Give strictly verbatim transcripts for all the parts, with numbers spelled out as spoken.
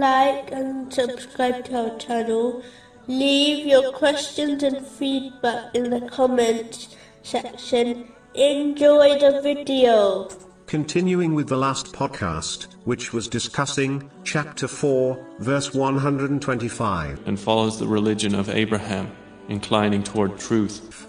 like and subscribe to our channel. Leave your questions and feedback in the comments section. Enjoy the video. Continuing with the last podcast, which was discussing chapter four, verse one hundred twenty-five. And follows the religion of Abraham, inclining toward truth.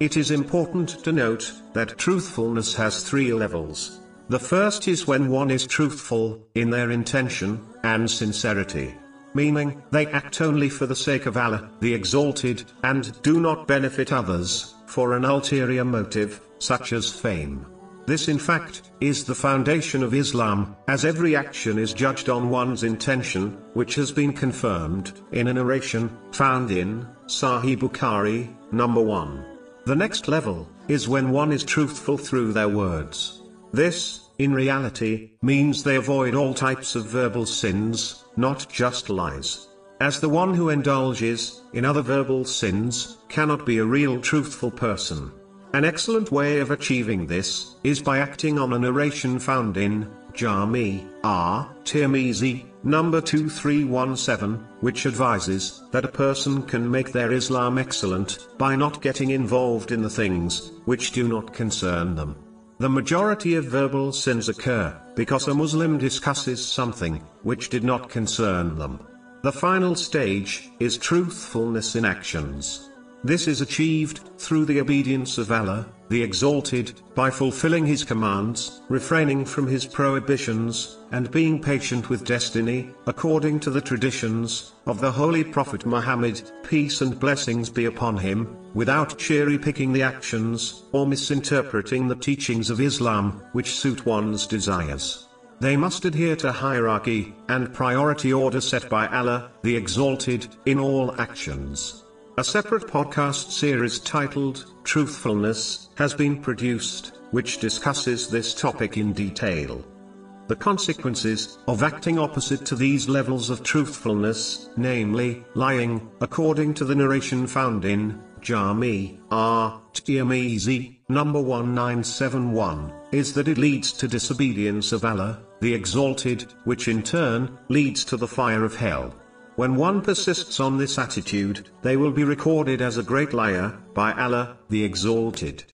It is important to note that truthfulness has three levels. The first is when one is truthful in their intention and sincerity, meaning they act only for the sake of Allah, the Exalted, and do not benefit others for an ulterior motive, such as fame. This, in fact, is the foundation of Islam, as every action is judged on one's intention, which has been confirmed in a narration found in Sahih Bukhari, number one. The next level is when one is truthful through their words. This, in reality, means they avoid all types of verbal sins, not just lies. As the one who indulges in other verbal sins cannot be a real truthful person. An excellent way of achieving this is by acting on a narration found in Jami' at-Tirmidhi, number two three one seven, which advises that a person can make their Islam excellent by not getting involved in the things which do not concern them. The majority of verbal sins occur because a Muslim discusses something which did not concern them. The final stage is truthfulness in actions. This is achieved through the obedience of Allah, the Exalted, by fulfilling His commands, refraining from His prohibitions, and being patient with destiny, according to the traditions of the Holy Prophet Muhammad, peace and blessings be upon him, without cherry-picking the actions, or misinterpreting the teachings of Islam, which suit one's desires. They must adhere to hierarchy and priority order set by Allah, the Exalted, in all actions. A separate podcast series titled Truthfulness has been produced, which discusses this topic in detail. The consequences of acting opposite to these levels of truthfulness, namely, lying, according to the narration found in Jami' at-Tirmidhi, number one nine seven one, is that it leads to disobedience of Allah, the Exalted, which in turn leads to the fire of hell. When one persists on this attitude, they will be recorded as a great liar by Allah, the Exalted.